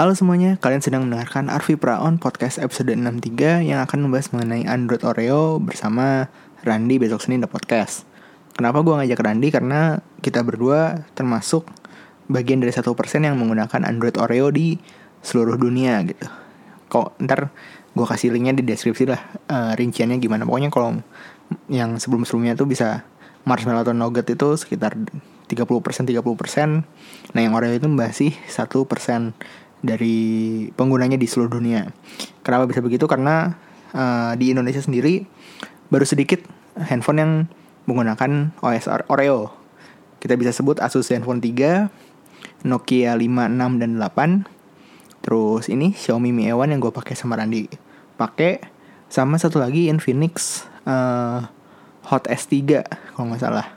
Halo semuanya, kalian sedang mendengarkan Arfi Praon Podcast episode 63 yang akan membahas mengenai Android Oreo bersama Randy Besok Senin The Podcast. Kenapa gue ngajak Randy? Karena kita berdua termasuk bagian dari 1% yang menggunakan Android Oreo di seluruh dunia gitu. Kok ntar gue kasih linknya di deskripsi lah, rinciannya gimana. Pokoknya kalau yang sebelum-sebelumnya tuh bisa marshmallow atau nougat itu sekitar 30%. Nah yang Oreo itu masih 1% dari penggunanya di seluruh dunia. Kenapa bisa begitu? Karena di Indonesia sendiri baru sedikit handphone yang menggunakan OS Oreo. Kita bisa sebut Asus Zenfone 3, Nokia 5, 6, dan 8. Terus ini Xiaomi Mi A1 yang gue pakai sama Randy pakai, sama satu lagi Infinix Hot S3 kalau nggak salah.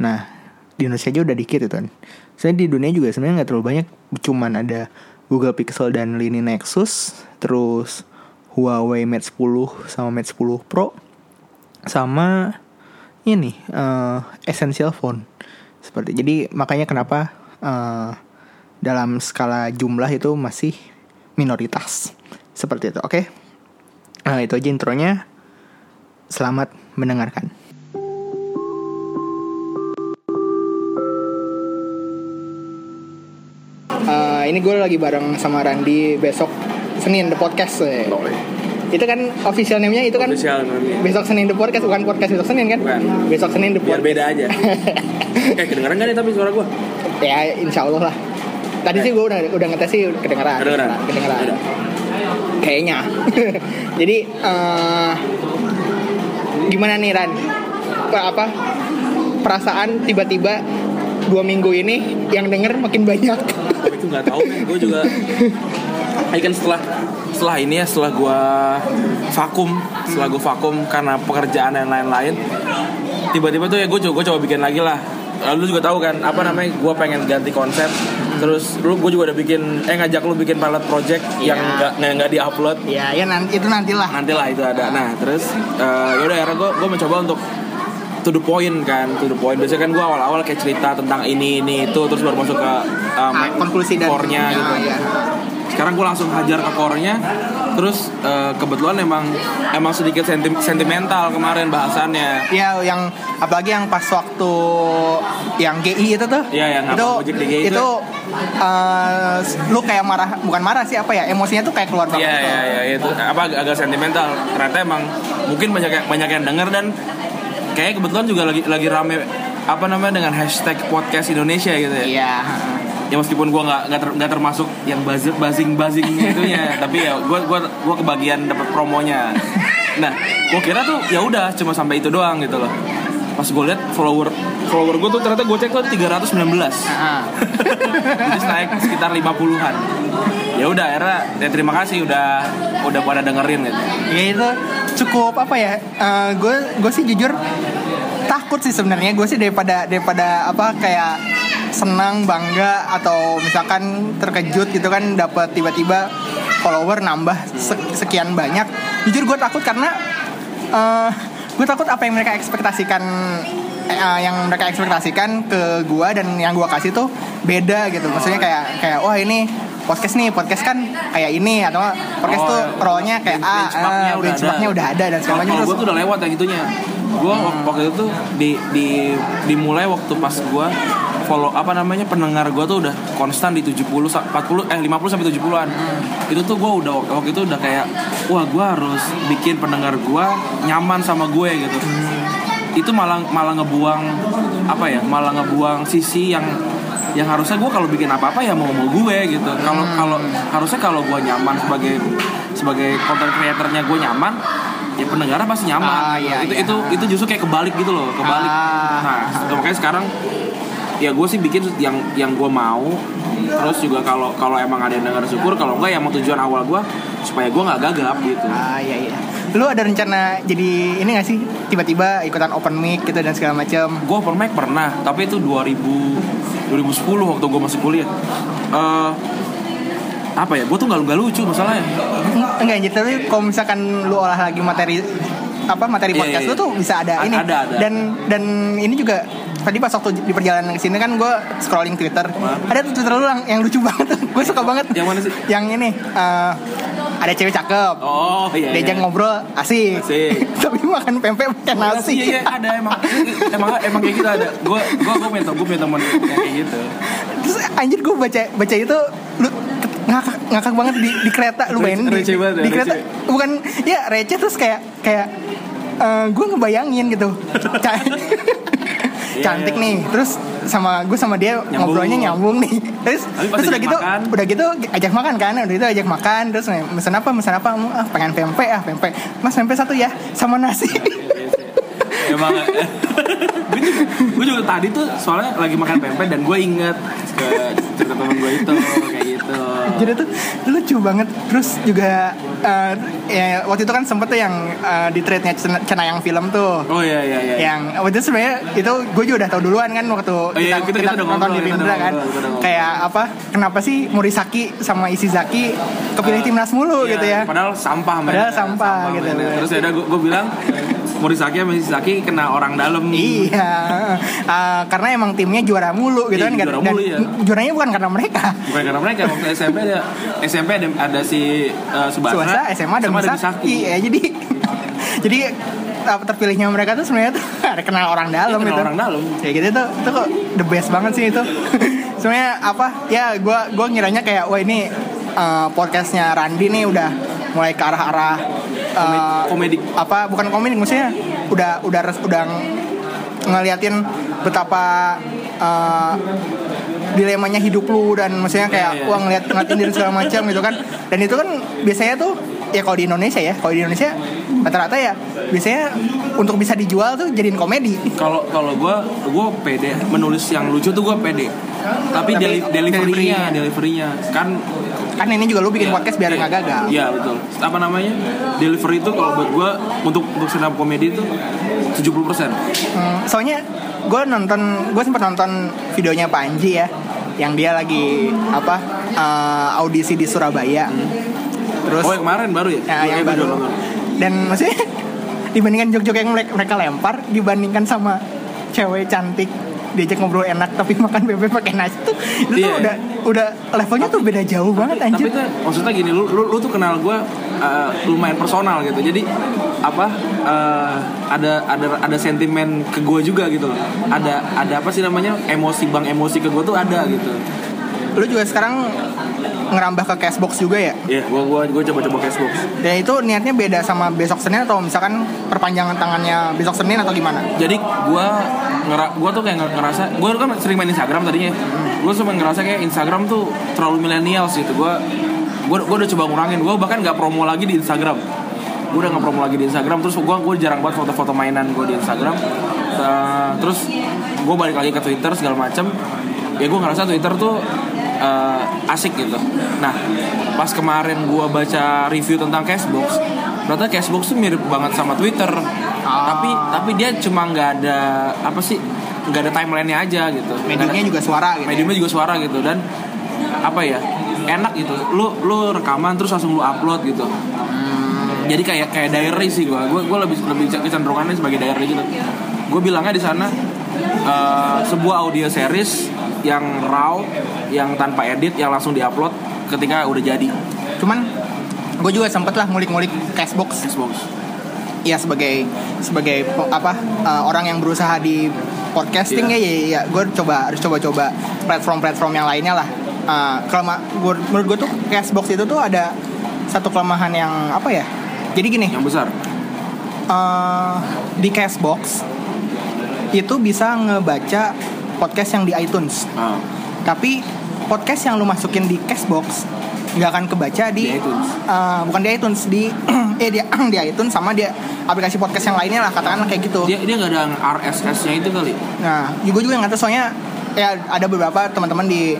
Nah di Indonesia aja udah dikit itu kan. Sebenarnya di dunia juga sebenarnya nggak terlalu banyak, cuman ada Google Pixel dan lini Nexus, terus Huawei Mate 10 sama Mate 10 Pro, sama ini Essential Phone. Seperti jadi makanya kenapa dalam skala jumlah itu masih minoritas seperti itu. Oke. Nah, itu aja intronya. Selamat mendengarkan. Ini gue lagi bareng sama Randy Besok Senin The Podcast. Itu kan official name-nya, itu kan official name-nya. Besok Senin The Podcast, bukan podcast Besok Senin kan? Bukan. Besok Senin The Podcast. Biar beda aja. Kedengeran gak nih tapi suara gue? Ya insyaallah lah. Tadi sih gue udah ngetes sih kedengeran. Kayaknya. Jadi gimana nih Ran? Apa perasaan tiba-tiba 2 minggu ini yang denger makin banyak? Itu nggak tahu kan, gue juga kan setelah ini ya, setelah gue vakum karena pekerjaan dan lain-lain, tiba-tiba tuh ya gue coba bikin lagi lah. Lalu juga tahu kan apa namanya, gue pengen ganti konsep. Terus lu gue juga udah bikin ngajak lu bikin pilot project yang nggak diupload. Ya nanti itu nantilah itu ada. Nah terus yaudah akhirnya gue mencoba untuk to the point. Biasanya kan gue awal-awal kayak cerita tentang ini itu, terus baru masuk ke konklusi dan core-nya gitu. Ya. Sekarang gue langsung hajar ke core-nya. Terus kebetulan emang sedikit sentimental kemarin bahasannya. Iya, yang apalagi yang pas waktu yang GI itu tuh. Iya, yang project di GI itu. Lu kayak marah, emosinya tuh kayak keluar banget. Iya, itu agak sentimental. Ternyata emang mungkin banyak yang denger dan kayaknya kebetulan juga lagi rame apa namanya dengan hashtag podcast Indonesia gitu ya. Iya. Ya meskipun gue nggak termasuk yang buzzing itunya, tapi ya gue kebagian dapat promonya. Nah, gue kira tuh ya udah cuma sampai itu doang gitu loh. Pas gue liat follower gue tuh ternyata gue cek tuh 319. Jadi naik sekitar 50-an. Ya udah, era ya terima kasih udah pada dengerin gitu. Ya itu cukup apa ya? Gue sih jujur takut sih sebenarnya. Gue sih daripada apa kayak senang, bangga atau misalkan terkejut gitu kan dapat tiba-tiba follower nambah sekian banyak. Jujur gue takut karena gue takut apa yang mereka ekspektasikan ke gue dan yang gue kasih tuh beda gitu. Maksudnya kayak wah ini podcast kan kayak ini, atau podcast tuh rollnya kayak benchmarknya udah ada dan segala macam. Terus gue tuh udah lewat yang itunya. Gue waktu itu tuh dimulai waktu pas gue follow apa namanya pendengar gue tuh udah konstan di 50 sampai 70-an. Itu tuh gue udah waktu itu udah kayak wah gue harus bikin pendengar gue nyaman sama gue gitu. Itu malah ngebuang sisi yang harusnya gue kalau bikin apa-apa ya mau gue gitu. Kalau harusnya kalau gue nyaman sebagai content creator-nya gue nyaman, ya pendengarnya pasti nyaman. Itu justru kayak kebalik gitu loh. Nah, makanya sekarang ya gue sih bikin yang gue mau. Terus juga kalau emang ada yang denger syukur, kalau enggak ya mau tujuan awal gue supaya gue nggak gagap gitu. Lu ada rencana jadi ini nggak sih tiba-tiba ikutan open mic gitu dan segala macam? Gue open mic pernah, tapi itu 2010 waktu gue masih kuliah. Gue tuh nggak lucu masalahnya. Enggak jadi, tapi kalau misalkan lu olah lagi materi podcast lu tuh bisa ada ini. Ada. Dan ini juga tadi pas waktu di perjalanan ke sini kan gue scrolling Twitter. Maaf. Ada Twitter lu yang lucu banget. Gue suka banget. Yang mana sih? Yang ini ada cewek cakep. Oh iya. Diajak ngobrol asik. Tapi makan pempek bukan nasi. Iya, ada emang kayak gitu ada. Gue punya teman kayak gitu. Terus anjir gue baca itu lu ngakak banget di kereta lu bayangin di kereta bukan ya receh terus kayak gue ngebayangin gitu. Cantik nih, terus sama gue sama dia ngobrolnya nyambung nih, terus udah gitu ajak makan kan, terus mesen apa, ah pengen pempek, mas pempek satu ya, sama nasi. Emang, gue juga tadi tuh soalnya lagi makan pempek dan gue inget ke cerita temen gue itu kayak gitu. Jadi tuh lucu banget. Terus juga ya, waktu itu kan sempet tuh yang di threadnya Cenayang Film tuh. Oh iya. Yang waktu itu sebenarnya itu gue juga udah tahu duluan kan waktu kita nonton di Rindra kan. Kayak apa? Kenapa sih Morisaki sama Ishizaki kepilih timnas mulu gitu ya? Padahal sampah gitu. Terus ya udah gue bilang. Morisaki sama Ishizaki kena orang dalam. Iya. Karena emang timnya juara mulu gitu kan. Juara mulu ya. Juaranya bukan karena mereka. Waktu SMP ada si Subasa, SMA ada Ishizaki. Iya, jadi terpilihnya mereka tuh sebenarnya tuh ada kenal orang dalam gitu. Orang dalam. Ya gitu tuh itu kok the best banget sih itu. Sebenarnya apa? Ya gua ngiranya kayak wah ini podcastnya Randy nih udah mulai ke arah-arah komedi apa bukan komedi maksudnya udah ngeliatin betapa dilemanya hidup lu dan maksudnya kayak uang ngeliatin diri segala macam gitu kan dan itu kan biasanya tuh ya kalau di Indonesia rata-rata ya biasanya untuk bisa dijual tuh jadiin komedi. Kalau gue pede menulis yang lucu tuh gue pede tapi deliverynya kan ini juga lu bikin podcast biar nggak gagal. Iya betul. Apa namanya delivery itu kalau buat gue untuk stand up komedi itu 70%. Soalnya gue sempat nonton videonya Panji ya yang dia lagi audisi di Surabaya. Terus yang kemarin baru ya. Yang baru. Dan maksudnya dibandingkan jok-jok yang mereka lempar dibandingkan sama cewek cantik diajak ngobrol enak tapi makan bebek pakai nasi tuh itu tuh udah levelnya tuh beda jauh banget anjir. Tapi tuh maksudnya gini lu tuh kenal gue lumayan personal gitu. Jadi ada sentimen ke gue juga gitu loh. Ada apa sih namanya? Emosi ke gue tuh ada gitu. Lu juga sekarang ngerambah ke Cashbox juga ya? Iya, gua coba Cashbox. Dan itu niatnya beda sama Besok Senin atau misalkan perpanjangan tangannya Besok Senin atau gimana? Jadi gua tuh kayak ngerasa, gua kan sering main Instagram tadinya. Gua cuma ngerasa kayak Instagram tuh terlalu milenial gitu. Gua udah coba ngurangin. Gua bahkan nggak promo lagi di Instagram. Terus gua jarang banget foto-foto mainan gua di Instagram. Terus gua balik lagi ke Twitter segala macam. Ya gua ngerasa Twitter tuh asik gitu. Nah, pas kemarin gue baca review tentang Cashbox, ternyata Cashbox tuh mirip banget sama Twitter. Tapi dia cuma nggak ada timelinenya aja gitu. Mediumnya juga suara gitu. Dan apa ya? Enak gitu. Lu rekaman terus langsung lu upload gitu. Jadi kayak diary sih gue. Gue lebih kecenderungannya sebagai diary gitu. Gue bilangnya di sana sebuah audio series yang raw, yang tanpa edit, yang langsung diupload ketika udah jadi. Cuman gue juga sempet lah ngulik-ngulik Cashbox. Iya sebagai orang yang berusaha di podcasting ya. Gue harus coba platform yang lainnya lah. Menurut gue tuh Cashbox itu tuh ada satu kelemahan yang apa ya? Jadi gini. Yang besar. Di Cashbox itu bisa ngebaca podcast yang di iTunes. Tapi podcast yang lu masukin di Cashbox nggak akan kebaca di iTunes. Bukan di iTunes di iTunes sama dia aplikasi podcast yang lainnya lah katakanlah kayak gitu. Dia nggak ada RSS-nya itu kali. Nah, juga nggak tahu soalnya ya ada beberapa teman-teman di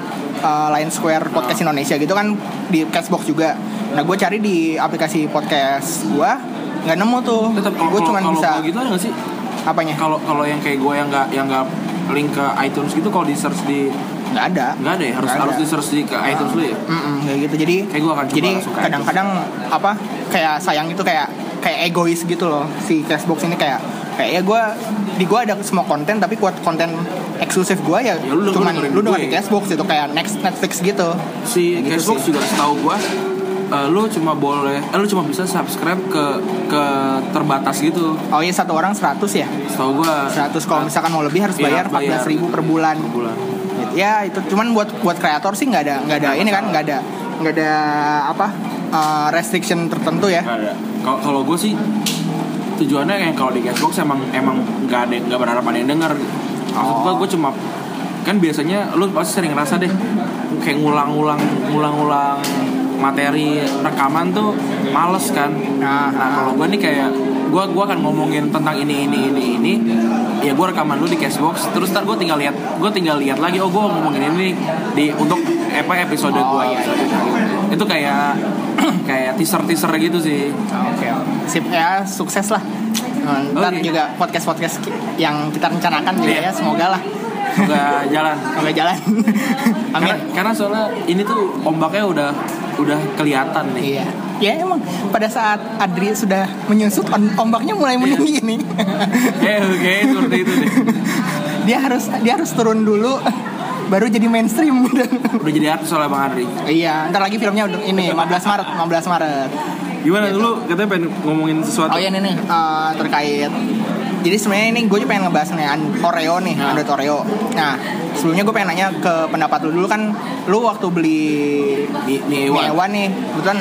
Line Square Podcast Indonesia gitu kan di Cashbox juga. Nah, gue cari di aplikasi podcast gue nggak nemu tuh. Gue cuma bisa. Kalau gitu nggak sih? Apanya? Kalau yang kayak gue yang nggak link ke iTunes gitu kalau di search di nggak ada ya harus di search di ke iTunes dulu ya kayak gitu jadi kayak gua akan coba kadang-kadang kayak sayang itu kayak egois gitu loh si Cashbox ini kayak kayaknya gue di gue ada semua konten, tapi kuat konten eksklusif gue ya, ya lu cuman lu dengar di Cashbox itu kayak Netflix gitu. Si gitu Cashbox sih. Juga setahu gue lu cuma boleh lu cuma bisa subscribe ke terbatas gitu. Oh iya, satu orang 100 ya? Setahu gue 100, kalau misalkan mau lebih harus bayar 14.000 per bulan. Gitu. Ya itu cuman buat kreator sih enggak ada ini kan, enggak ada apa restriction tertentu ya. Kalau gue sih tujuannya kayak kalau di Cashbox emang nggak berharap ada yang denger. Maksud gue cuma kan biasanya lu pasti sering ngerasa deh kayak ngulang-ngulang materi rekaman tuh males kan. Nah kalau gue nih kayak gue akan ngomongin tentang ini ya, gue rekaman dulu di Cashbox, terus ntar gue tinggal lihat lagi, oh gue ngomongin ini di untuk episode gue itu kayak kayak teaser gitu sih. Oke. Sip ya, sukses lah. Ntar juga podcast yang kita rencanakan juga ya, semoga lah. Semoga jalan. Amin. Karena soalnya ini tuh ombaknya udah kelihatan nih. Iya. Ya emang pada saat Adri sudah menyusut ombaknya mulai meninggi nih. Oke, seperti itu deh. Dia harus turun dulu baru jadi mainstream. Udah jadi artis oleh Bang Adri. Iya, ntar lagi filmnya ini 15 Maret. Gimana gitu. Lu katanya pengen ngomongin sesuatu? Oh iya nih terkait. Jadi sebenarnya ini gue juga pengen ngebahas nih Android Oreo. Nah sebelumnya gue pengen nanya ke pendapat lu dulu, kan lu waktu beli Mi A1 nih, kebetulan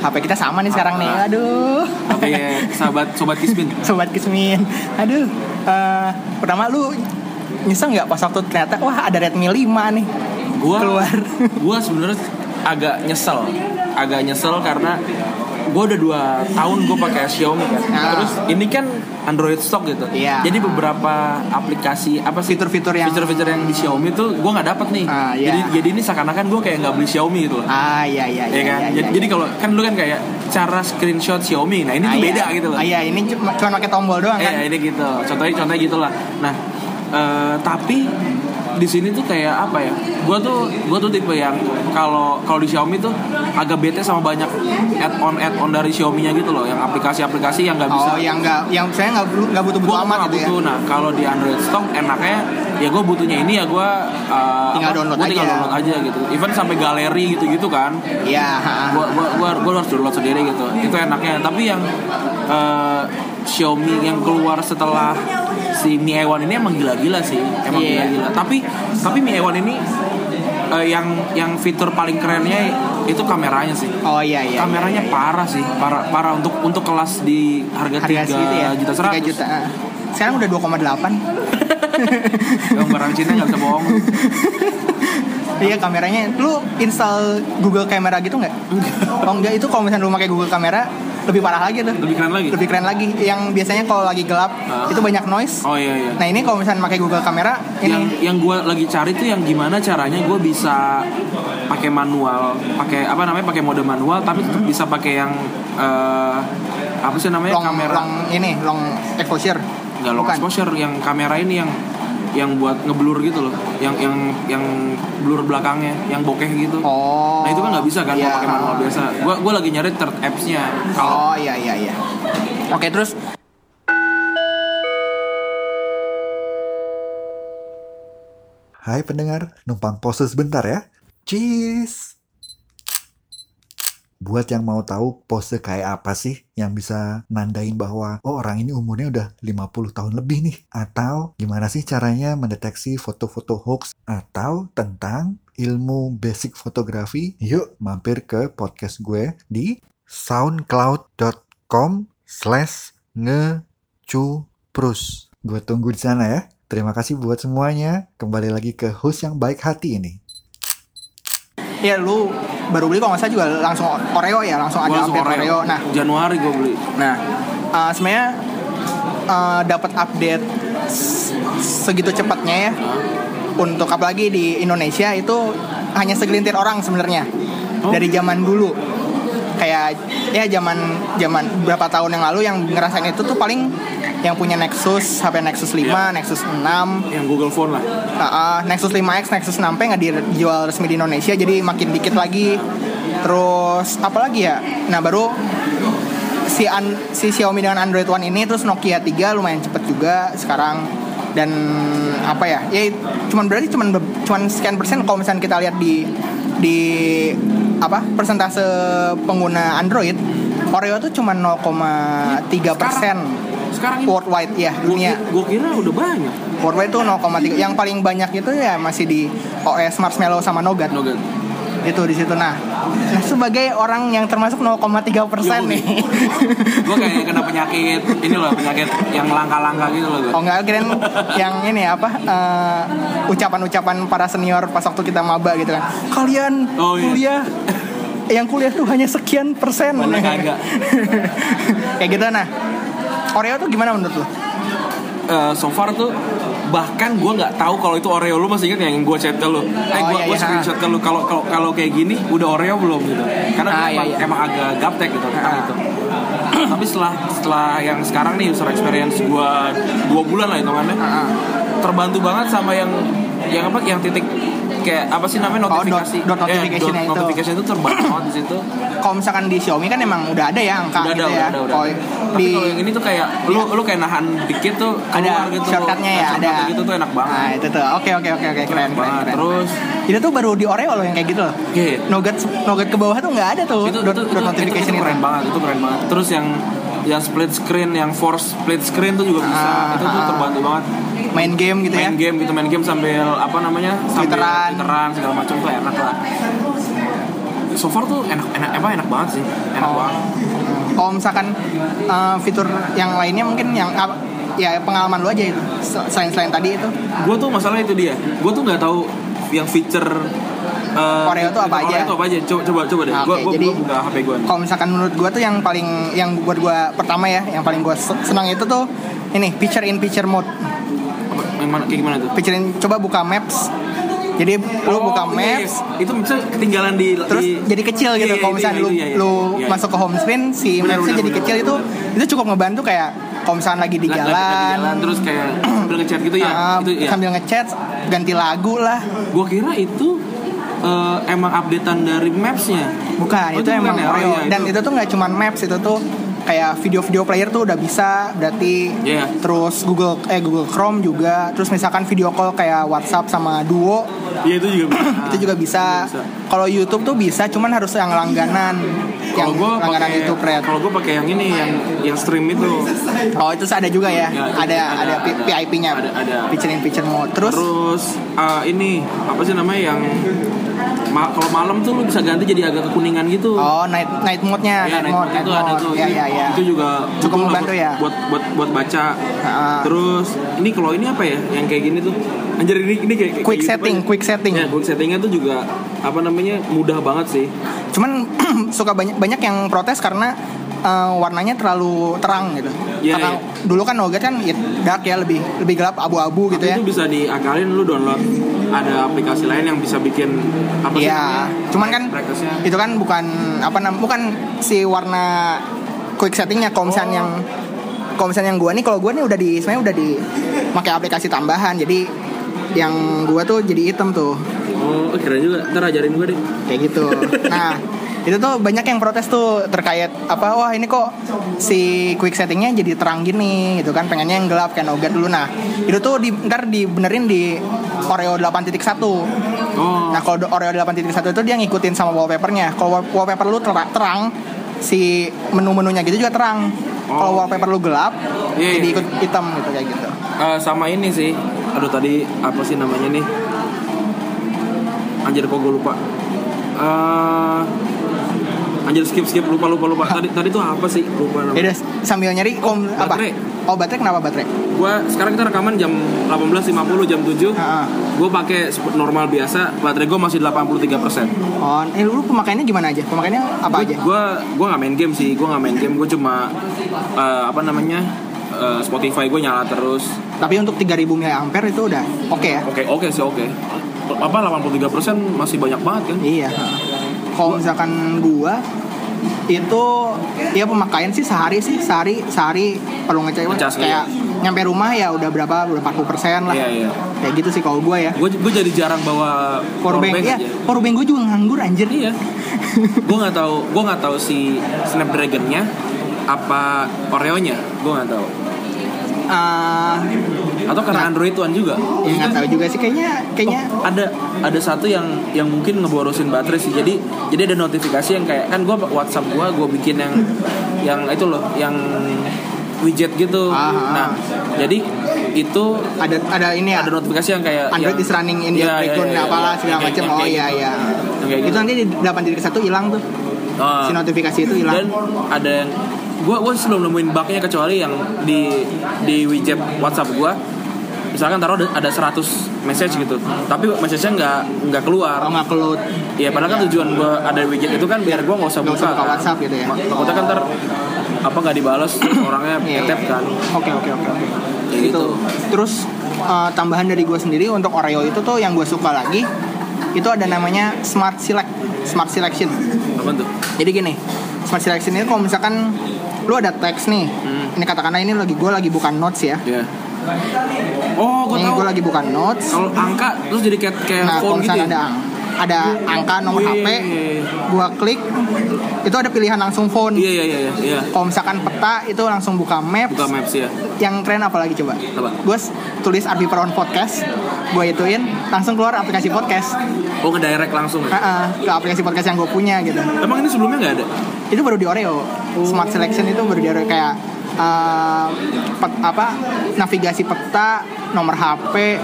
HP kita sama nih sekarang nih. Aduh. HP Sobat Kismin. Aduh. Pertama lu nyesel nggak pas waktu ternyata wah ada Redmi 5 nih? Gue sebenarnya agak nyesel karena gue udah 2 tahun gue pakai Xiaomi kan. Terus ini kan Android stock gitu. Yeah. Jadi beberapa aplikasi apa sih fitur-fitur yang di Xiaomi tuh gue nggak dapet nih. Yeah. Jadi ini seakan-akan gue kayak nggak beli Xiaomi gitu loh. Jadi kalau kan lu kan kayak cara screenshot Xiaomi. Nah ini tuh beda gitu loh. Ini cuma pakai tombol doang kan. Ini gitu. Contohnya gitulah. Nah tapi di sini tuh kayak apa ya? Gue tuh tipe yang kalau di Xiaomi tuh agak bete sama banyak add-on dari Xiaomi-nya gitu loh, yang aplikasi-aplikasi yang nggak bisa. Yang saya nggak butuh amat gitu ya. Nah kalau di Android stock enaknya ya gue butuhnya ini ya gue tinggal download aja gitu. Even sampai galeri gitu kan. Iya. Gue harus download sendiri gitu. Itu enaknya. Tapi yang Xiaomi yang keluar setelah si Mi A1 ini emang gila-gila sih. Gila-gila. Tapi Mi A1 ini yang fitur paling kerennya itu kameranya sih. Kameranya parah untuk kelas di harga 3 juta 100. Sekarang udah 2,8. Barang Cina enggak bisa bohong. Iya kameranya. Lu install Google Camera gitu enggak? Oh enggak, itu kalau misalnya lu pakai Google Camera lebih parah lagi tuh. Lebih keren lagi. Yang biasanya kalau lagi gelap itu banyak noise. Nah, ini kalau misalnya pakai Google Kamera ini yang gua lagi cari tuh yang gimana caranya gua bisa pakai manual, pakai mode manual tapi tetap bisa pakai yang kamera long exposure. Enggak long exposure, yang kamera ini yang buat ngeblur gitu loh, yang blur belakangnya, yang bokeh gitu. Nah itu kan nggak bisa kan pakai manual biasa. Gue lagi nyari third apps-nya. Iya. Oke, terus hai pendengar, numpang pause sebentar ya. Cheers. Buat yang mau tahu pose kayak apa sih yang bisa nandain bahwa orang ini umurnya udah 50 tahun lebih nih, atau gimana sih caranya mendeteksi foto-foto hoax atau tentang ilmu basic fotografi, yuk mampir ke podcast gue di soundcloud.com/ngecuprus. Gue tunggu di sana ya. Terima kasih buat semuanya. Kembali lagi ke host yang baik hati ini. Ya lu baru beli kok nggak salah juga langsung Oreo ya, langsung update Oreo. Nah Januari gue beli. Nah sebenarnya dapat update segitu cepatnya ya. Untuk apalagi di Indonesia itu hanya segelintir orang sebenarnya dari zaman dulu. Kayak ya zaman berapa tahun yang lalu yang ngerasain itu tuh paling yang punya Nexus, HP Nexus 5, yeah. Nexus 6, yang Google Phone lah. Nexus 5X, Nexus 6P enggak dijual resmi di Indonesia, jadi makin dikit lagi. Terus apa lagi ya? Nah, baru si Xiaomi dengan Android One ini, terus Nokia 3 lumayan cepet juga sekarang. Dan apa ya? Ya cuman sekian persen kalau misalnya kita lihat di apa? Persentase pengguna Android, Oreo tuh cuman 0,3% sekarang worldwide ya dunia. Gue kira udah banyak. Worldwide tuh 0,3. Yang paling banyak itu ya masih di OS Marshmallow sama Nougat. Itu di situ. Nah, sebagai orang yang termasuk 0,3% nih. Gue kayak kena penyakit ini loh, penyakit yang langka-langka gitu loh. Gua. Oh enggak, kirain yang ini apa? Ucapan-ucapan para senior pas waktu kita maba gitu kan. Kalian kuliah. Yang kuliah tuh hanya sekian persen. Mana kagak. Kayak gitu. Nah, Oreo tuh gimana menurut lo? So far tuh bahkan gue nggak tahu kalau itu Oreo. Lu masih ingat yang gue chat ke lu? Gue screenshot ke lu. Kalau kayak gini udah Oreo belum gitu? Karena emang agak gaptek gitu tentang itu. Tapi setelah yang sekarang nih user experience gue 2 bulan lah hitungannya, terbantu banget sama yang titik kayak apa sih namanya notifikasi, notifikasi itu terbangun di situ. Kalau misalkan di Xiaomi kan emang udah ada ya angka gitu ya. Tapi kalau yang ini tuh kayak lu kayak nahan dikit tuh keluar ada gitu. Shortcutnya ya ada. Gitu tuh enak banget. Nah, itu tuh. Oke, keren. Terus itu tuh baru di Oreo loh yang kayak gitu loh. Iya. Nougat ke bawah tuh enggak ada tuh. Itu notification itu keren banget. Terus yang split screen, yang force split screen tuh juga bisa. Itu tuh terbantu banget. Main game sambil apa namanya? Twitteran segala macam tuh enak lah. So far tuh enak banget sih. Enak banget. Kalau misalkan fitur yang lainnya mungkin yang pengalaman lu aja itu. Selain tadi itu. Gue tuh masalahnya itu dia. Gue tuh nggak tahu yang fitur Oreo itu apa aja? Coba deh. Gue buka HP gue. Kalau misalkan menurut gue tuh yang buat gue pertama ya, yang paling gue senang itu tuh ini picture in picture mode. Gimana tuh? Picture in, coba buka Maps. Jadi lu buka Maps, iya. Itu misalnya ketinggalan di jadi kecil gitu. Iya, kalau misalnya lu masuk ke home screen si Mapsnya jadi kecil itu cukup ngebantu kayak kalau misalnya lagi di jalan terus kayak sambil ngechat gitu ya. Sambil ngechat ganti lagu lah. Gue kira itu emang updatean dari Maps-nya. Bukan, itu emang Oreo. Dan itu tuh nggak cuma Maps, itu tuh kayak video-video player tuh udah bisa berarti. Terus Google Chrome juga. Terus misalkan video call kayak WhatsApp sama Duo. Iya, itu juga bisa. Itu juga bisa. Kalau YouTube tuh bisa, cuman harus yang langganan. Kalau gue langganan pake, YouTube Red. Kalau gue pakai yang ini yang stream itu. Oh, itu ada juga ya. Ada PIP-nya. Ada. Picture in picture mode. Terus ini apa sih namanya yang kalau malam tuh lu bisa ganti jadi agak kekuningan gitu. Oh, night mode-nya. Ya, night mode itu ada tuh. Ya. Itu juga cukup membantu ya. Buat baca. Terus ini kalau ini apa ya? Yang kayak gini tuh. Anjir ini kayak quick setting. Ya, quick setting-nya tuh juga apa namanya? Mudah banget sih. Cuman suka banyak yang protes karena warnanya terlalu terang gitu. Dulu kan Nougat kan dark ya, lebih gelap abu-abu gitu. Tapi ya. Itu bisa diakalin, lu download ada aplikasi lain yang bisa bikin apa sih namanya? Cuman kan itu kan bukan si warna quick settingnya. Kalau misalnya yang gua nih, kalau gua nih udah pakai aplikasi tambahan. Jadi yang gua tuh jadi hitam tuh. Oh, keren juga. Ntar ajarin gua deh. Kayak gitu. Nah, itu tuh banyak yang protes tuh terkait wah ini kok si quick settingnya jadi terang gini gitu kan, pengennya yang gelap kayak Nougat dulu. Nah itu tuh ntar dibenerin di Oreo 8.1. Nah kalau Oreo 8.1 itu dia ngikutin sama wallpapernya. Kalau wallpaper lu terang, si menu-menunya gitu juga terang. Kalau wallpaper lu gelap jadi ikut hitam gitu kayak gitu. Sama ini sih, tadi apa sih namanya nih, anjir kok gue lupa. Anjir skip lupa. Tadi tuh apa sih? Lupa namanya. Sambil nyari baterai. Apa? Oh, baterai kenapa baterai? Gua sekarang kita rekaman jam 18.50 jam 7. Heeh. Gua pakai normal biasa, baterai gua masih 83%. Oh, lu pemakaiannya gimana aja? Pemakaiannya apa aja? Gua enggak main game sih. Gua cuma Spotify gua nyala terus. Tapi untuk 3000 mAh itu udah oke ya? Oke sih. Apa 83% masih banyak banget kan? Iya. Kalau misalkan gua itu pemakaian sih sehari perlu ngecek kayak nyampe rumah ya udah berapa 40% lah. Iya. Kayak gitu sih kalau gua ya. Gua jadi jarang bawa powerbank. Iya, powerbank gua juga nganggur anjir. Iya. Gua enggak tahu si Snapdragon-nya apa Oreo-nya, gue nggak tahu. Atau karena Android tuan juga? Ya nggak tahu juga sih, kayaknya. Oh, ada satu yang mungkin ngeborosin baterai sih. Jadi ada notifikasi yang kayak kan gue WhatsApp gue bikin yang itu loh, yang widget gitu. Aha. Nah, jadi itu ada ini ya, ada notifikasi yang kayak Android is running in the background apalah segala macam. Oh iya ya. Itu nanti di 8.1 hilang tuh. Si notifikasi itu hilang. Dan ada yang gue belum nemuin bugnya, kecuali yang di widget WhatsApp gue misalkan taruh ada 100 message gitu, tapi message-nya nggak keluar. Oh, nggak keluar. Iya, padahal kan tujuan gue ada widget itu kan biar gue nggak usah buka kan WhatsApp gitu ya. Takutnya kan nggak dibalas orangnya tap kan. Oke. Gitu. Terus tambahan dari gue sendiri untuk Oreo itu tuh yang gue suka lagi itu ada namanya smart selection. Apa tuh? Jadi gini, smart selection ini kalau misalkan lu ada teks nih, ini katakanlah ini gue lagi buka notes ya. Yeah. Oh, gue tahu. Gue lagi buka notes. Kalau angka terus jadi kayak phone gitu. Nah, ada angka nomor HP, gue klik itu ada pilihan langsung phone. Iya. Kalau misalkan peta itu langsung buka maps. Buka maps ya. Yang keren apalagi coba? Gue tulis Arfi Praon podcast, gue ituin langsung keluar aplikasi podcast. Oh, ngedirect langsung ya? Ke aplikasi podcast yang gue punya gitu. Emang ini sebelumnya nggak ada? Itu baru di Oreo. Oh. Smart selection itu baru di Oreo, kayak navigasi peta, nomor HP,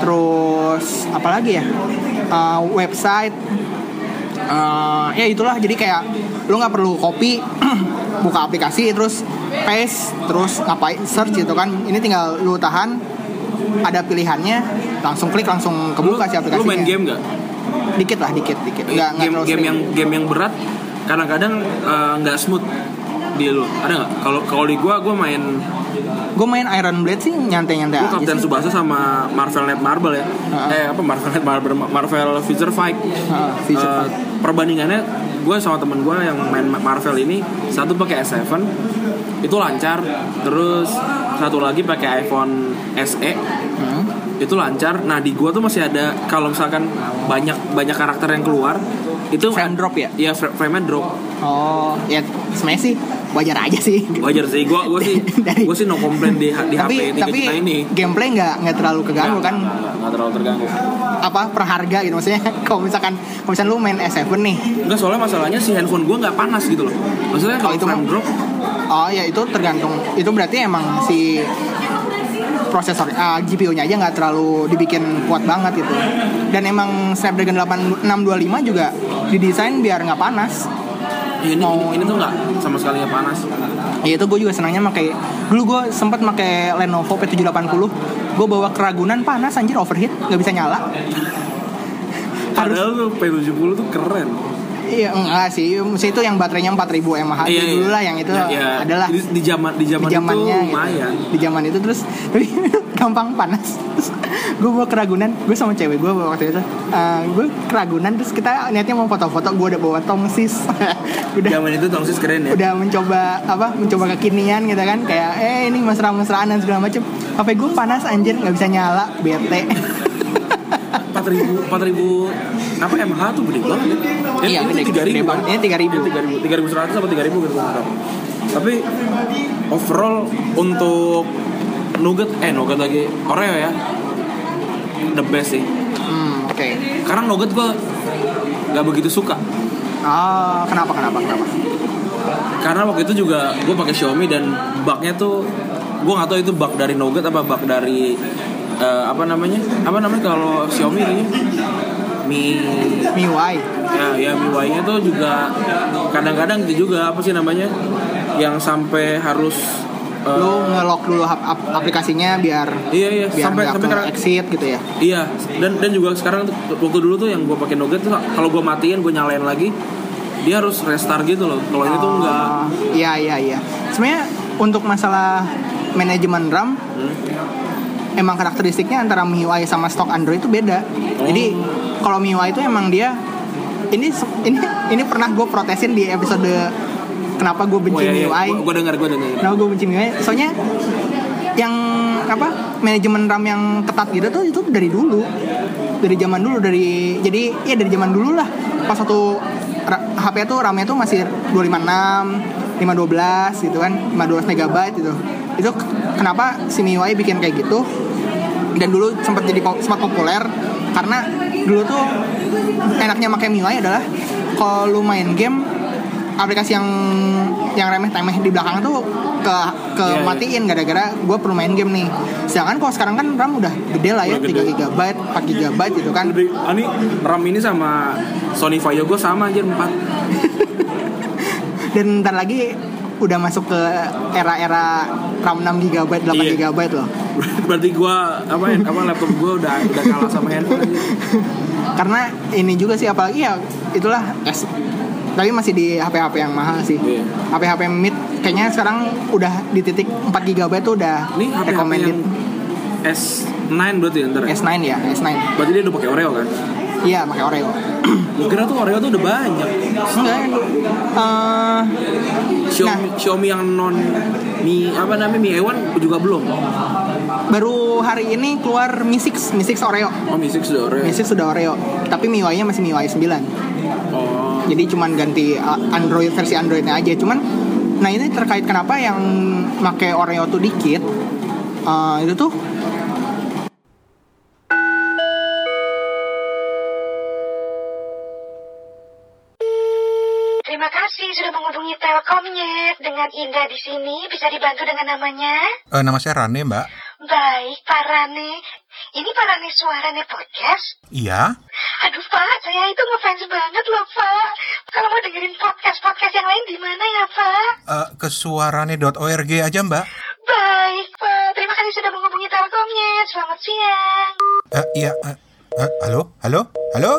terus apalagi ya, website, ya itulah. Jadi kayak lu nggak perlu copy buka aplikasi terus paste terus ngapain search gitu kan, ini tinggal lu tahan, ada pilihannya langsung klik langsung kebuka si aplikasinya. Lu main game nggak? Dikit lah. Game yang berat kadang-kadang nggak smooth di lu, ada nggak? Kalau di gua main Iron Blade sih nyantai-nyantai aja. Captain Tsubasa sama Marvel Future Fight. Perbandingannya gue sama temen gue yang main Marvel ini, satu pakai S7 itu lancar, terus satu lagi pakai iPhone SE itu lancar. Nah di gue tuh masih ada, kalau misalkan banyak karakter yang keluar itu frame drop ya? Iya, frame-nya drop. Oh, ya sebenarnya sih wajar aja sih. Gue sih gue sih no complain di HP kita ini. Tapi gameplay nggak terlalu keganggu kan? Nggak terlalu terganggu. Apa per harga gitu maksudnya? Kalau misalkan lu main S7 nih? Enggak, soalnya masalahnya si handphone gue nggak panas gitu loh. Maksudnya kalau itu frame drop? Oh ya itu tergantung. Itu berarti emang si prosesor GPU-nya aja nggak terlalu dibikin kuat banget gitu. Dan emang Snapdragon 625 juga didesain biar nggak panas. Ya, ini tuh nggak sama sekali nggak panas. Ya itu gue juga senangnya pakai. Dulu gue sempat pakai Lenovo P780. Gue bawa ke Ragunan, panas anjir, overheat, nggak bisa nyala. Padahal tuh P70 tuh keren. Iya enggak sih, mesti itu yang baterainya 4000 mAh dulu lah yang itu ya. Adalah di zaman itu lumayan. Gitu. Di zaman itu terus gampang panas. Terus gue bawa ke Ragunan, gue sama cewek gue waktu itu. Gue ke Ragunan terus kita niatnya mau foto-foto, gue udah bawa tongsis. Udah. Zaman itu tongsis keren ya. Udah mencoba kekinian gitu kan, kayak ini mesra-mesraan dan segala macam. HP gue panas anjir, enggak bisa nyala, bete. 4000 apa mAh tuh gede banget ya? Iya, ini 3000 kan? Ini 3100 atau 3000 gitu. Tapi overall untuk Nugget lagi Oreo ya, the best sih. Oke. Karena Nugget gue gak begitu suka. Kenapa? Karena waktu itu juga gue pakai Xiaomi dan bugnya tuh gue gak tahu itu bug dari Nugget apa bug dari apa namanya kalau Xiaomi ini MIUI ya MIUI-nya tuh juga kadang-kadang itu juga apa sih namanya yang sampai harus lu nge-lock dulu aplikasinya biar biar sampai ke exit gitu ya. Iya, dan juga sekarang waktu dulu tuh yang gue pakai Nugget tuh kalau gue matiin gue nyalain lagi dia harus restart gitu loh. Kalau ini tuh enggak. Iya. Sebenarnya untuk masalah manajemen RAM emang karakteristiknya antara MIUI sama stok Android itu beda. Jadi kalau MIUI itu emang dia ini pernah gue protesin di episode kenapa gue benci MIUI. Gue dengar. Kenapa gue benci MIUI? Soalnya yang manajemen RAM yang ketat gitu tuh itu dari zaman dulu lah. Pas satu HP tuh RAM-nya tuh masih 256 512 gitu kan, 512 MB gitu. Itu kenapa si MIUI bikin kayak gitu. Dan dulu sempat jadi sempat populer karena dulu tuh enaknya pakai MIUI adalah kalau lu main game, aplikasi yang remeh-temeh di belakang tuh matiin gara-gara gue perlu main game nih. Sedangkan kalau sekarang kan RAM udah gede lah ya, 3GB, 4GB gitu kan. Ini RAM ini sama Sony Vaio gue sama aja 4. Dan ntar lagi udah masuk ke era-era RAM 6GB, 8GB loh. Berarti gue laptop gue udah kalah sama handphone. Karena ini juga sih, apalagi ya itulah tapi masih di HP-HP yang mahal sih. Yeah. HP-HP mid kayaknya sekarang udah di titik 4GB tuh udah ini recommended. S9 berarti ya, ntar ya? S9 ya, S9. Berarti dia udah pakai Oreo kan? Iya, pakai Oreo. Gue kira tuh Oreo tuh udah banyak. Enggak. Xiaomi yang non Mi Mi A1 juga belum. Baru hari ini keluar Mi 6, Mi 6 Oreo. Oh, Mi 6 sudah Oreo. Mi 6 sudah Oreo, tapi MIUI-nya masih MIUI 9. Oh. Jadi cuman ganti Android versi Android-nya aja. Cuman nah ini terkait kenapa yang pakai Oreo tuh dikit. Itu tuh Indah di sini, bisa dibantu dengan namanya? Nama saya Rane, Mbak. Baik, Pak Rane. Ini Pak Rane suaranya podcast? Iya. Aduh, Pak, saya itu ngefans banget loh, Pak. Kalau mau dengerin podcast-podcast yang lain di mana ya, Pak? Ke suarane.org aja, Mbak. Baik, Pak. Terima kasih sudah menghubungi Telkomnya. Selamat siang. Iya. Halo? Halo? Halo?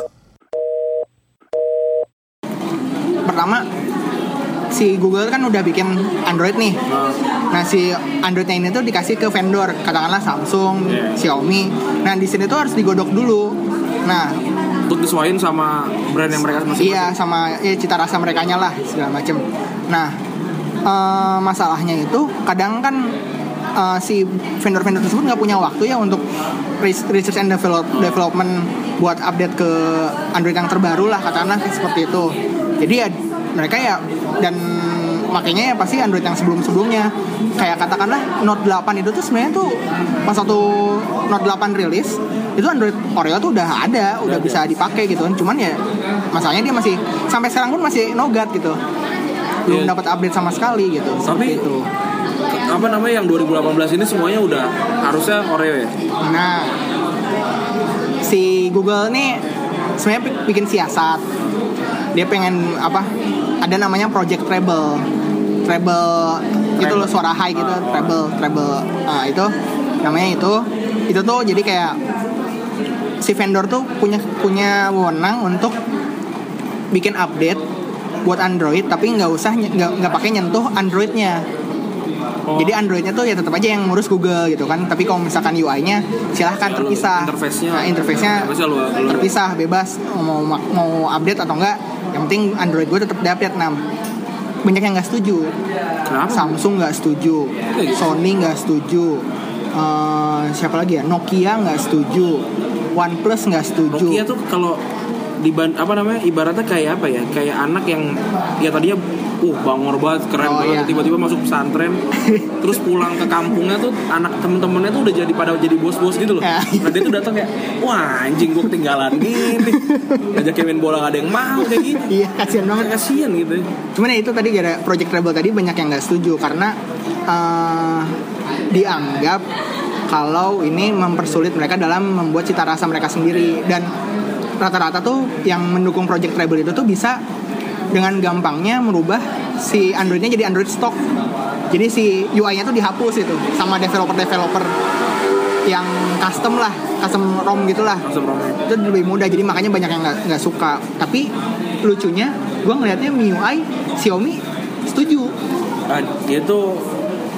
Pertama, si Google kan udah bikin Android nih. Nah, si Androidnya ini tuh dikasih ke vendor, katakanlah Samsung, Xiaomi. Nah, di sini tuh harus digodok dulu. Nah, untuk disuain sama brand yang mereka masing-masing. Iya, sama cita rasa merekanya lah, segala macam. Nah, masalahnya itu kadang kan si vendor-vendor tersebut nggak punya waktu ya untuk research and development buat update ke Android yang terbaru lah, katakanlah seperti itu. Jadi ya mereka ya, dan makanya ya pasti Android yang sebelum-sebelumnya kayak katakanlah Note 8 itu tuh sebenarnya tuh pas waktu Note 8 rilis itu Android Oreo tuh udah ada, udah bisa dipakai gitu kan. Cuman ya masalahnya dia masih sampai sekarang pun masih nogat gitu, belum dapat update sama sekali gitu. Tapi itu yang 2018 ini semuanya udah harusnya Oreo ya. Nah, si Google nih sebenarnya bikin siasat. Dia pengen ada namanya Project Treble itu loh, suara high gitu, treble. Nah, itu namanya itu tuh jadi kayak si vendor tuh punya wewenang untuk bikin update buat Android tapi nggak pakai nyentuh Android-nya. Jadi Android-nya tuh ya tetap aja yang ngurus Google gitu kan. Tapi kalau misalkan UI-nya silahkan terpisah. Interface-nya terpisah, bebas mau update atau enggak. Yang penting Android gue tetap update. Nah, banyak yang nggak setuju. Kenapa? Samsung nggak setuju, Sony nggak setuju, siapa lagi ya? Nokia nggak setuju, OnePlus nggak setuju. Nokia tuh kalau ibaratnya kayak kayak anak yang ya tadinya bangor banget, keren banget. Tiba-tiba masuk pesantren terus pulang ke kampungnya tuh anak temen-temennya tuh udah jadi bos-bos gitu loh. Nah, dia tuh datang kayak wah anjing gue ketinggalan gini, ajakin main bola gak ada yang mau kayak gitu. Iya, kasihan banget, kasihan gitu. Cuman ya itu tadi gara Project Treble tadi banyak yang gak setuju karena dianggap kalau ini mempersulit mereka dalam membuat cita rasa mereka sendiri. Dan rata-rata tuh yang mendukung Project Treble itu tuh bisa dengan gampangnya merubah si Android-nya jadi Android stock. Jadi si UI-nya tuh dihapus itu sama developer-developer yang custom lah, custom ROM gitulah. Itu lebih mudah. Jadi makanya banyak yang nggak suka. Tapi lucunya, gue ngelihatnya MIUI Xiaomi setuju. Nah, dia tuh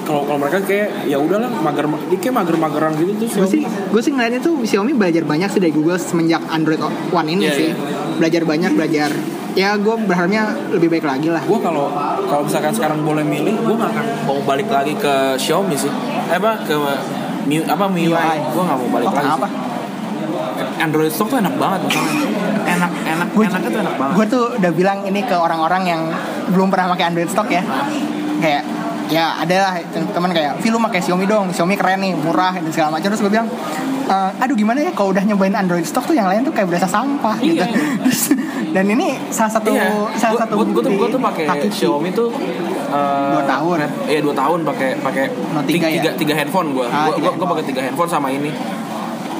kalau mereka kayak ya udahlah mager-mageran gitu tuh. Gue sih ngeliatnya tuh Xiaomi belajar banyak sih dari Google semenjak Android One ini sih. Yeah. Belajar banyak. Ya gue berharapnya lebih baik lagi lah. Gue kalau misalkan sekarang boleh milih, gue nggak akan mau balik lagi ke Xiaomi sih. MIUI. Gue nggak mau balik lagi. Kenapa? Android stock tuh enak banget. Enak banget. Gue tuh udah bilang ini ke orang-orang yang belum pernah pakai Android stock ya. Kayak ya adalah teman kayak, "Fi, lu pakai Xiaomi dong. Xiaomi keren nih, murah dan segala macam." Terus gue bilang, aduh gimana ya kalau udah nyobain Android stock tuh yang lain tuh kayak berasa sampah gitu." Dan ini salah satu gue tuh pakai Xiaomi tuh 2 tahun. Iya, 2 tahun pakai Note 3 ya? 3 handphone gue. Gue pakai 3 handphone sama ini.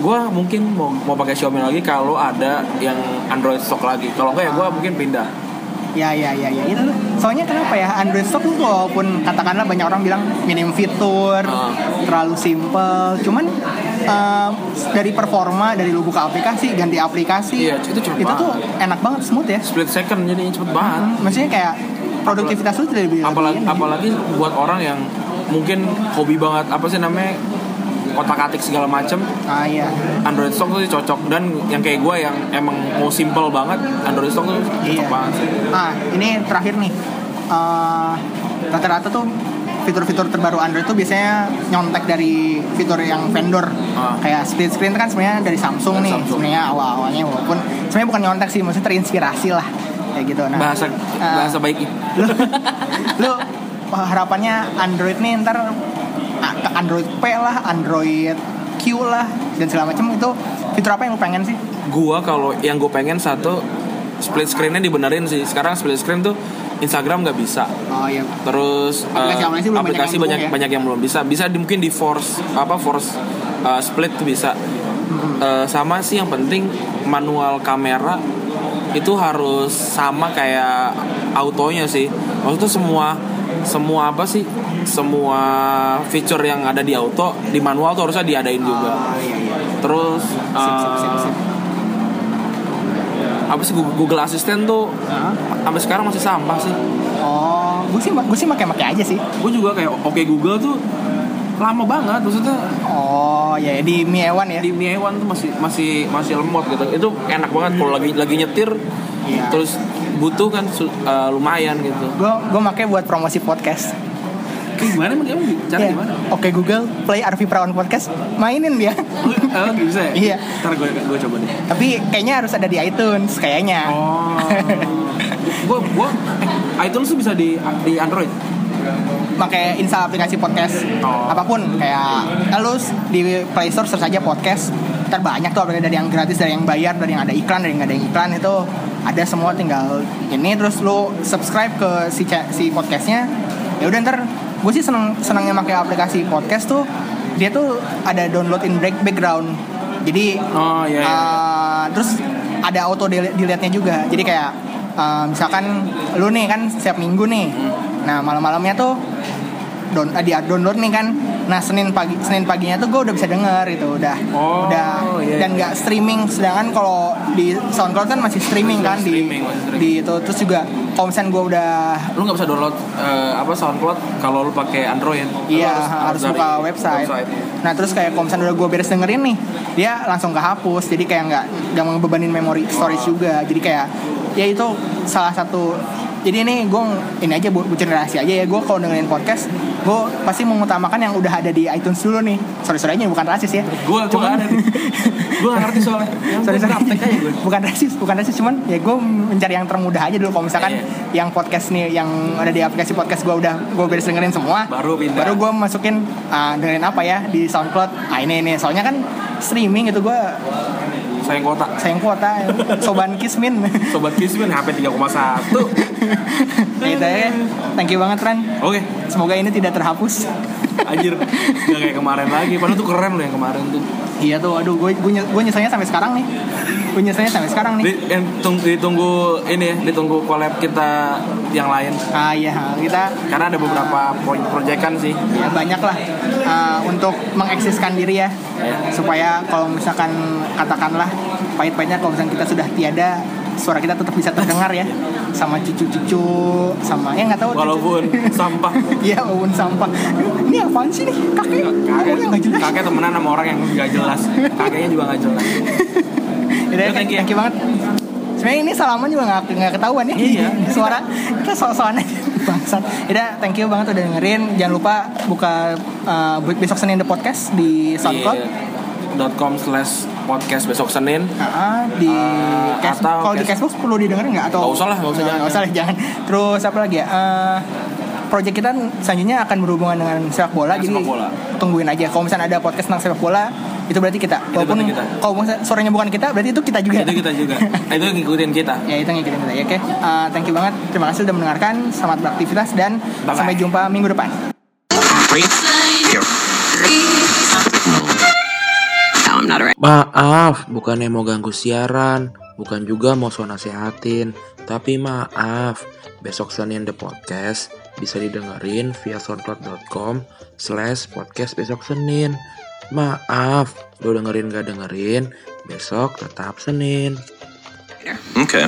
Gue mungkin mau pakai Xiaomi lagi kalau ada yang Android stock lagi. Kalau enggak ya gue mungkin pindah. Ya itu. Soalnya kenapa ya Android stock tuh walaupun katakanlah banyak orang bilang minim fitur, terlalu simple, cuman dari performa, dari lu buka aplikasi, ganti aplikasi, iya, itu tuh enak banget, smooth ya. Split second jadi cepet banget. Maksudnya kayak produktivitas lu tidak lebih. Apalagi buat orang yang mungkin hobi banget apa sih namanya otak-atik segala macem. Iya. Android stock tuh cocok. Dan yang kayak gue yang emang mau simple banget, Android stock tuh cocok banget sih. Ini terakhir nih. Rata-rata tuh fitur-fitur terbaru Android tuh biasanya nyontek dari fitur yang vendor. Kayak split screen kan sebenarnya dari Samsung nih. Sebenarnya awal-awalnya walaupun sebenarnya bukan nyontek sih, maksudnya terinspirasi lah kayak gitu. Nah, bahasa baik itu. Lu harapannya Android nih ntar Android P lah, Android Q lah dan segala macam, itu fitur apa yang lu pengen sih? Gua kalau yang gue pengen satu, split screen-nya dibenerin sih. Sekarang split screen tuh Instagram nggak bisa. Iya. Terus aplikasi banyak yang belum bisa. Bisa mungkin di force split tuh bisa. Sama sih yang penting manual kamera itu harus sama kayak autonya sih. Maksudnya semua apa sih? Semua fitur yang ada di auto, di manual tuh harusnya diadain juga. Iya. Terus sip. Apa sih Google Assistant tuh sampai sekarang masih sampah sih. Gue sih pakai aja sih. Gue juga kayak Oke Google tuh lama banget maksudnya. Di Mi A1 ya. Di Mi A1 tuh masih lemot gitu. Itu enak banget kalau lagi nyetir. Yeah. Terus butuh kan lumayan gitu. Gue pakai buat promosi podcast. Gimana emang cara gimana? Oke Google, play Arfi Praon podcast, mainin dia. Bisa ya? Iya. Ntar gue coba deh. Tapi kayaknya harus ada di iTunes kayaknya. Gue iTunes tuh bisa di Android. Pakai install aplikasi podcast apapun kayak terus di Play Store search aja podcast. Ntar banyak tuh aplikasi, dari yang gratis, dari yang bayar, dari yang ada iklan, dari yang nggak ada iklan, itu ada semua. Tinggal ini terus lu subscribe ke si podcastnya. Ya udah ntar. Gue sih senangnya pakai aplikasi podcast tuh, dia tuh ada download in background. Jadi terus ada auto delete-nya juga. Jadi kayak misalkan lu nih kan setiap minggu nih. Nah, malam-malamnya tuh dia download nih kan. Nah, Senin paginya tuh gue udah bisa denger gitu, dan enggak streaming. Sedangkan kalau di SoundCloud kan masih streaming kan di itu. Terus juga komisen gue udah, lu nggak bisa download SoundCloud kalau lu pakai Android. Iya, harus buka website. Nah terus kayak komisen udah gue beres dengerin nih, dia langsung kehapus. Jadi kayak nggak ngebebanin memori storage juga. Jadi kayak ya itu salah satu. Jadi ini gue ini aja buat generasi aja ya, gue kalau dengerin podcast gue pasti mengutamakan yang udah ada di iTunes dulu nih. Sorry-sorry aja bukan rasis ya. Gue nggak ada nih. Gue nggak ngerti soalnya. Sorry aja gue. Bukan rasis, cuman ya gue mencari yang termudah aja dulu. Kalau misalkan yang podcast nih, yang ada di aplikasi podcast gue udah gue beres dengerin semua. Baru gue masukin dengerin apa ya di SoundCloud. Ini soalnya kan streaming gitu gue. Sayang kota, Sobat Kismin, HP 3,1. Gitu ya. Thank you banget, Ran. Oke. Semoga ini tidak terhapus. Anjir, gak kayak kemarin lagi. Padahal tuh keren loh yang kemarin tuh. Iya tuh, aduh, gue nyeselnya sampai sekarang nih. Ditunggu collab kita yang lain. Iya, kita karena ada beberapa proyekan sih. Ya, banyak lah untuk mengeksiskan diri ya. Supaya kalau misalkan katakanlah pahit-pahitnya kalau misalkan kita sudah tiada, suara kita tetap bisa terdengar ya. Sama cucu-cucu, sama ya nggak tahu. Walaupun cucu. Sampah. Iya, walaupun sampah. Ini apaan sih nih? Kakek temenan sama orang yang nggak jelas. Kakeknya juga nggak jelas. Jadi thank you banget. Sebenarnya ini salaman juga nggak ketahuan ya. Iya. Suara kita soal-soalnya bangsat. Ida, thank you banget udah dengerin. Jangan lupa buka Besok Senin The Podcast di SoundCloud.com/. podcast Besok Senin di kalau di Cashbox perlu didengerin nggak atau nggak usah lah jangan. Terus apa lagi ya, project kita selanjutnya akan berhubungan dengan sepak bola, nah, jadi sepak bola. Tungguin aja. Kalau misalnya ada podcast tentang sepak bola, itu berarti kita. Walaupun kalau suaranya bukan kita, berarti itu kita juga. Itu kita juga. Itu ngikutin kita. Ya, itu ngikutin kita. Ya, oke. Thank you banget. Terima kasih sudah mendengarkan. Selamat beraktivitas dan bye-bye. Sampai jumpa minggu depan. Maaf, bukannya mau ganggu siaran, bukan juga mau so nasehatin, tapi maaf. Besok Senin The Podcast bisa didengerin via soundcloud.com/podcast Besok Senin. Maaf, lo dengerin gak dengerin, besok tetap Senin. Oke.